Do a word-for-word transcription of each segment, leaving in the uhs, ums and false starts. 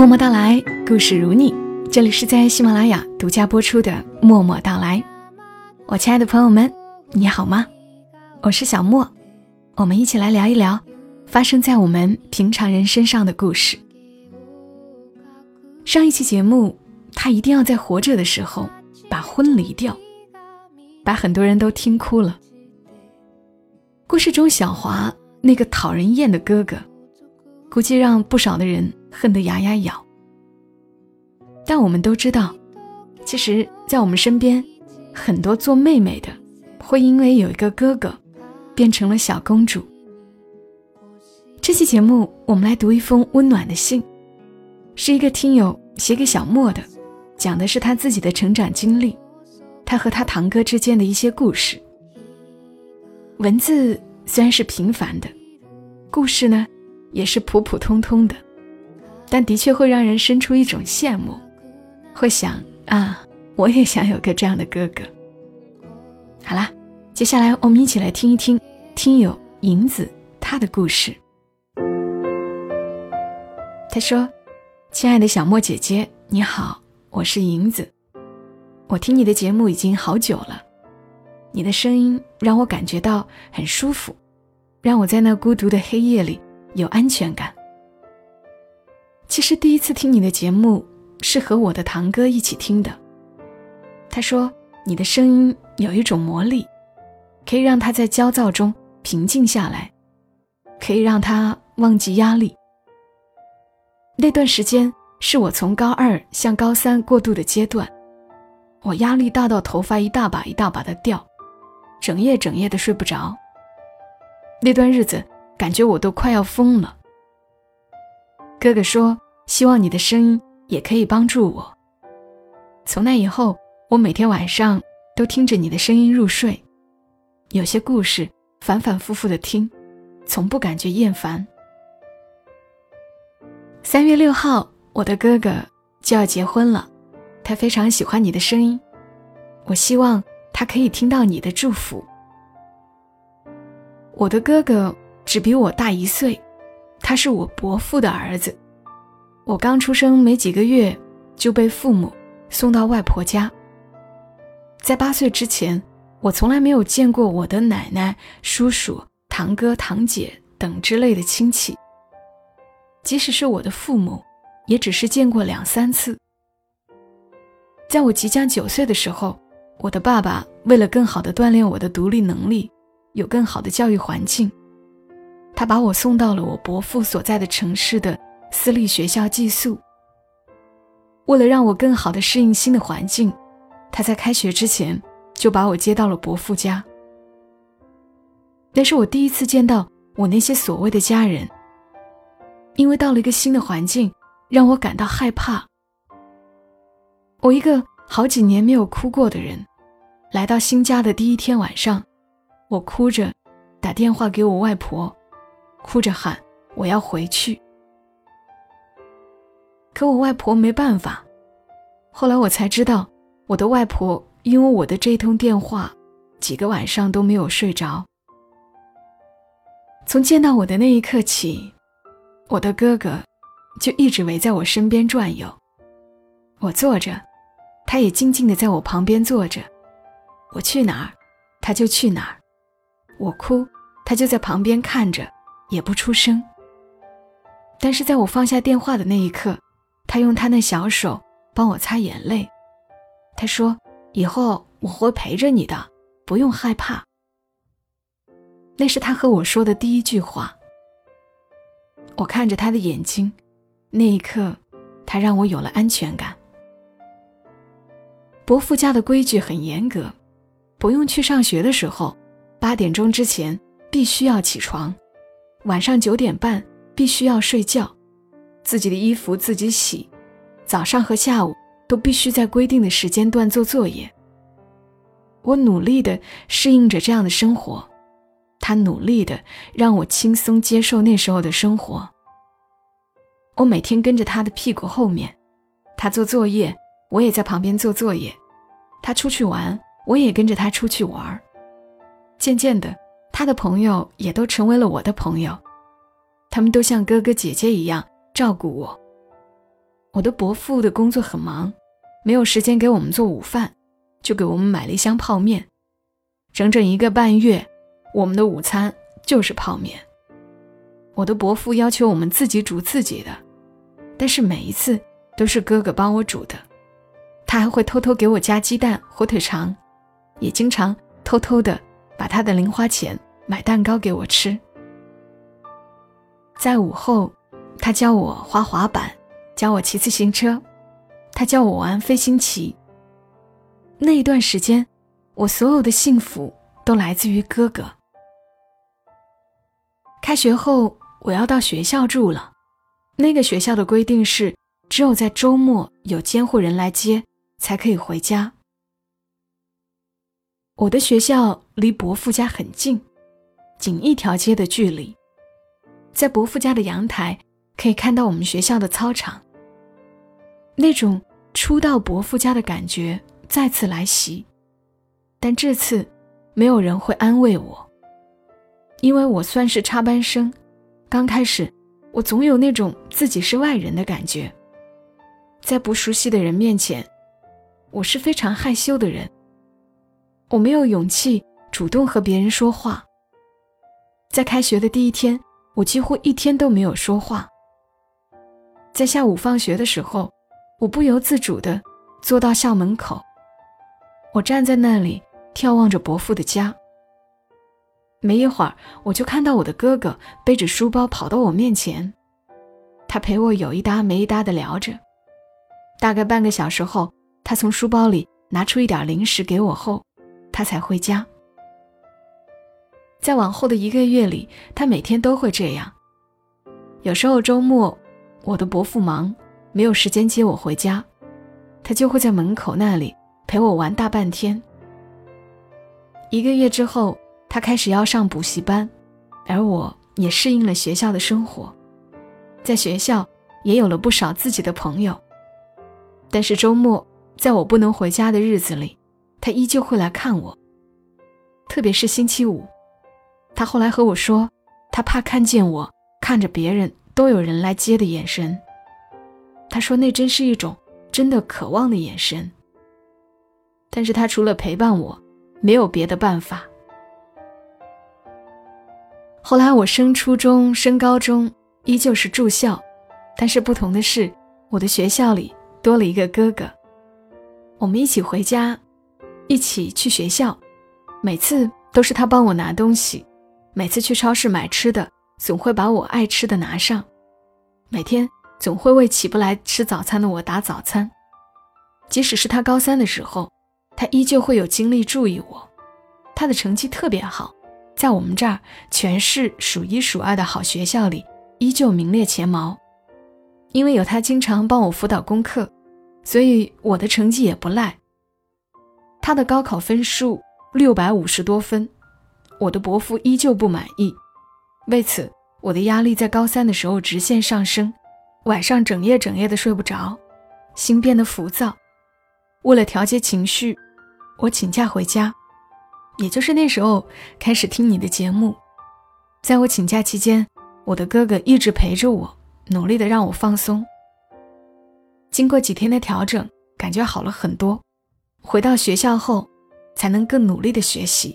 默默到来，故事如你。这里是在喜马拉雅独家播出的默默到来。我亲爱的朋友们，你好吗？我是小莫，我们一起来聊一聊发生在我们平常人身上的故事。上一期节目，他一定要在活着的时候把婚离掉，把很多人都听哭了。故事中小华那个讨人厌的哥哥，估计让不少的人恨得牙牙咬。但我们都知道，其实在我们身边很多做妹妹的会因为有一个哥哥变成了小公主。这期节目我们来读一封温暖的信，是一个听友写给小莫的，讲的是他自己的成长经历，他和他堂哥之间的一些故事。文字虽然是平凡的，故事呢也是普普通通的，但的确会让人生出一种羡慕，会想啊，我也想有个这样的哥哥。好啦，接下来我们一起来听一听听友银子她的故事。她说，亲爱的小莫姐姐，你好，我是银子，我听你的节目已经好久了，你的声音让我感觉到很舒服，让我在那孤独的黑夜里有安全感。其实第一次听你的节目是和我的堂哥一起听的，他说你的声音有一种魔力，可以让他在焦躁中平静下来，可以让他忘记压力。那段时间是我从高二向高三过渡的阶段，我压力大到头发一大把一大把的掉，整夜整夜的睡不着。那段日子感觉我都快要疯了。哥哥说，希望你的声音也可以帮助我。从那以后，我每天晚上都听着你的声音入睡，有些故事反反复复的听，从不感觉厌烦。三月六号，我的哥哥就要结婚了，他非常喜欢你的声音，我希望他可以听到你的祝福。我的哥哥只比我大一岁，他是我伯父的儿子。我刚出生没几个月就被父母送到外婆家。在八岁之前，我从来没有见过我的奶奶、叔叔、堂哥、堂姐等之类的亲戚。即使是我的父母，也只是见过两三次。在我即将九岁的时候，我的爸爸为了更好地锻炼我的独立能力，有更好的教育环境，他把我送到了我伯父所在的城市的私立学校寄宿。为了让我更好地适应新的环境，他在开学之前就把我接到了伯父家。那是我第一次见到我那些所谓的家人，因为到了一个新的环境，让我感到害怕。我一个好几年没有哭过的人，来到新家的第一天晚上，我哭着打电话给我外婆，哭着喊我要回去。可我外婆没办法。后来我才知道，我的外婆因为我的这通电话几个晚上都没有睡着。从见到我的那一刻起，我的哥哥就一直围在我身边转悠。我坐着，他也静静地在我旁边坐着，我去哪儿他就去哪儿，我哭他就在旁边看着也不出声。但是在我放下电话的那一刻，他用他那小手帮我擦眼泪，他说，以后我会陪着你的，不用害怕。那是他和我说的第一句话。我看着他的眼睛，那一刻他让我有了安全感。伯父家的规矩很严格，不用去上学的时候，八点钟之前必须要起床，晚上九点半必须要睡觉，自己的衣服自己洗，早上和下午都必须在规定的时间段做作业。我努力地适应着这样的生活，他努力地让我轻松接受那时候的生活。我每天跟着他的屁股后面，他做作业，我也在旁边做作业，他出去玩，我也跟着他出去玩。渐渐的，他的朋友也都成为了我的朋友，他们都像哥哥姐姐一样照顾我。我的伯父的工作很忙，没有时间给我们做午饭，就给我们买了一箱泡面。整整一个半月，我们的午餐就是泡面。我的伯父要求我们自己煮自己的，但是每一次都是哥哥帮我煮的。他还会偷偷给我加鸡蛋、火腿肠，也经常偷偷的把他的零花钱买蛋糕给我吃。在午后，他教我滑滑板，教我骑自行车，他教我玩飞行棋。那一段时间，我所有的幸福都来自于哥哥。开学后，我要到学校住了。那个学校的规定是，只有在周末有监护人来接，才可以回家。我的学校离伯父家很近，仅一条街的距离。在伯父家的阳台，可以看到我们学校的操场。那种初到伯父家的感觉再次来袭，但这次没有人会安慰我，因为我算是插班生。刚开始，我总有那种自己是外人的感觉，在不熟悉的人面前，我是非常害羞的人，我没有勇气主动和别人说话。在开学的第一天，我几乎一天都没有说话。在下午放学的时候，我不由自主地坐到校门口，我站在那里眺望着伯父的家。没一会儿，我就看到我的哥哥背着书包跑到我面前，他陪我有一搭没一搭地聊着。大概半个小时后，他从书包里拿出一点零食给我后，他才回家。在往后的一个月里，他每天都会这样。有时候周末，我的伯父忙，没有时间接我回家，他就会在门口那里陪我玩大半天。一个月之后，他开始要上补习班，而我也适应了学校的生活，在学校也有了不少自己的朋友。但是周末，在我不能回家的日子里，他依旧会来看我，特别是星期五。他后来和我说，他怕看见我看着别人都有人来接的眼神，他说那真是一种真的渴望的眼神。但是他除了陪伴我，没有别的办法。后来我升初中升高中，依旧是住校，但是不同的是，我的学校里多了一个哥哥。我们一起回家，一起去学校，每次都是他帮我拿东西，每次去超市买吃的，总会把我爱吃的拿上，每天总会为起不来吃早餐的我打早餐。即使是他高三的时候，他依旧会有精力注意我。他的成绩特别好，在我们这儿全市数一数二的好学校里依旧名列前茅。因为有他经常帮我辅导功课，所以我的成绩也不赖。他的高考分数六百五十多分，我的伯父依旧不满意，为此我的压力在高三的时候直线上升，晚上整夜整夜的睡不着，心变得浮躁。为了调节情绪，我请假回家，也就是那时候开始听你的节目。在我请假期间，我的哥哥一直陪着我，努力的让我放松。经过几天的调整，感觉好了很多，回到学校后才能更努力的学习。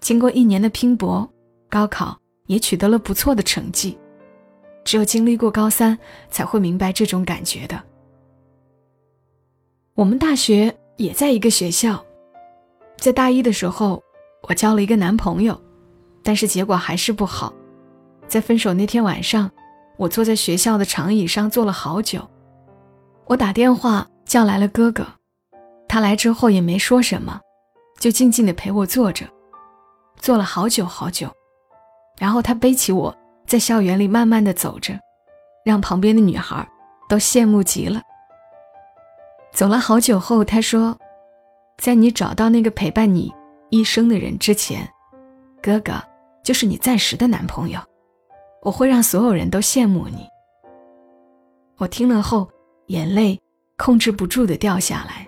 经过一年的拼搏，高考也取得了不错的成绩。只有经历过高三才会明白这种感觉的。我们大学也在一个学校，在大一的时候，我交了一个男朋友，但是结果还是不好。在分手那天晚上，我坐在学校的长椅上坐了好久。我打电话叫来了哥哥，他来之后也没说什么，就静静地陪我坐着，坐了好久好久。然后他背起我，在校园里慢慢地走着，让旁边的女孩都羡慕极了。走了好久后，他说，在你找到那个陪伴你一生的人之前，哥哥就是你暂时的男朋友，我会让所有人都羡慕你。我听了后，眼泪控制不住地掉下来。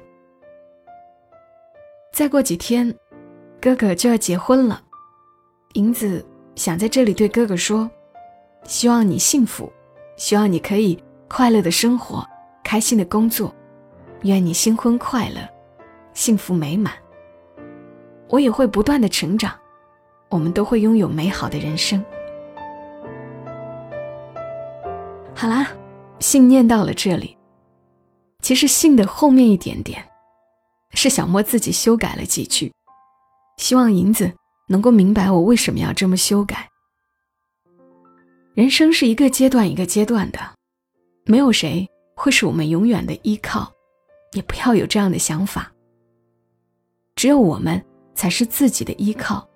再过几天，哥哥就要结婚了。银子想在这里对哥哥说，希望你幸福，希望你可以快乐的生活，开心的工作，愿你新婚快乐，幸福美满。我也会不断的成长，我们都会拥有美好的人生。好啦，信念到了这里，其实信的后面一点点是小莫自己修改了几句，希望银子能够明白我为什么要这么修改。人生是一个阶段一个阶段的，没有谁会是我们永远的依靠，也不要有这样的想法。只有我们才是自己的依靠，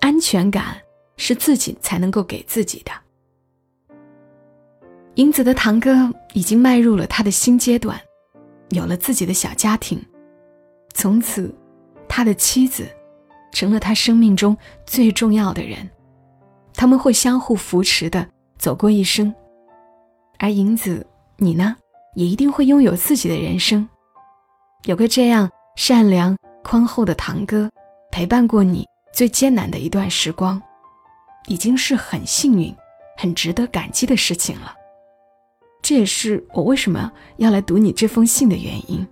安全感是自己才能够给自己的。银子的堂哥已经迈入了他的新阶段，有了自己的小家庭，从此他的妻子成了他生命中最重要的人，他们会相互扶持的走过一生。而银子，你呢，也一定会拥有自己的人生，有个这样善良宽厚的堂哥陪伴过你最艰难的一段时光，已经是很幸运很值得感激的事情了。这也是我为什么要来读你这封信的原因。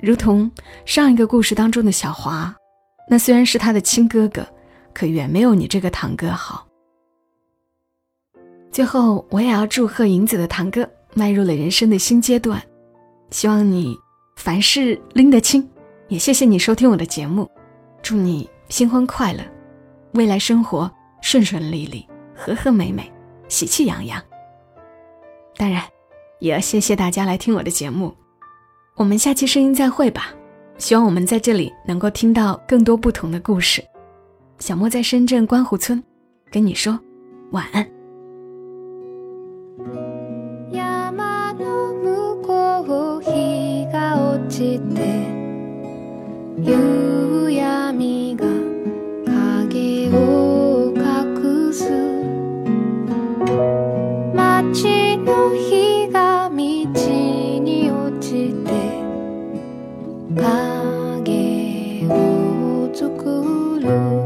如同上一个故事当中的小华，那虽然是他的亲哥哥，可远没有你这个堂哥好。最后我也要祝贺银子的堂哥迈入了人生的新阶段，希望你凡事拎得清，也谢谢你收听我的节目，祝你新婚快乐，未来生活顺顺利利，和和美美，喜气洋洋。当然也要谢谢大家来听我的节目，我们下期声音再会吧。希望我们在这里能够听到更多不同的故事。小莫在深圳观湖村跟你说晚安。山の向こう日が落ちて夕闇が影を隠す街の日が道に落ちて影を作る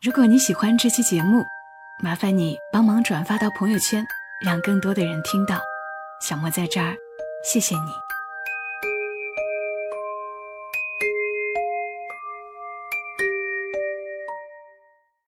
如果你喜欢这期节目，麻烦你帮忙转发到朋友圈，让更多的人听到。小莫在这儿，谢谢你。